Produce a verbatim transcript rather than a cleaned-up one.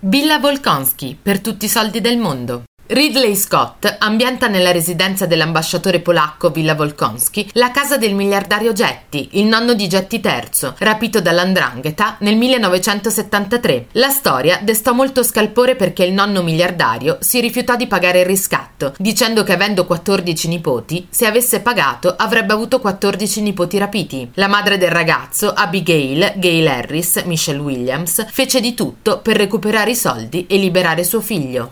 Villa Wolkonsky, per tutti i soldi del mondo. Ridley Scott ambienta nella residenza dell'ambasciatore polacco Villa Wolkonsky la casa del miliardario Getty, il nonno di Getty terzo, rapito dall'andrangheta nel millenovecentosettantatré. La storia destò molto scalpore perché il nonno miliardario si rifiutò di pagare il riscatto, dicendo che avendo quattordici nipoti, se avesse pagato avrebbe avuto quattordici nipoti rapiti. La madre del ragazzo, Abigail, Gail Harris, Michelle Williams, fece di tutto per recuperare i soldi e liberare suo figlio.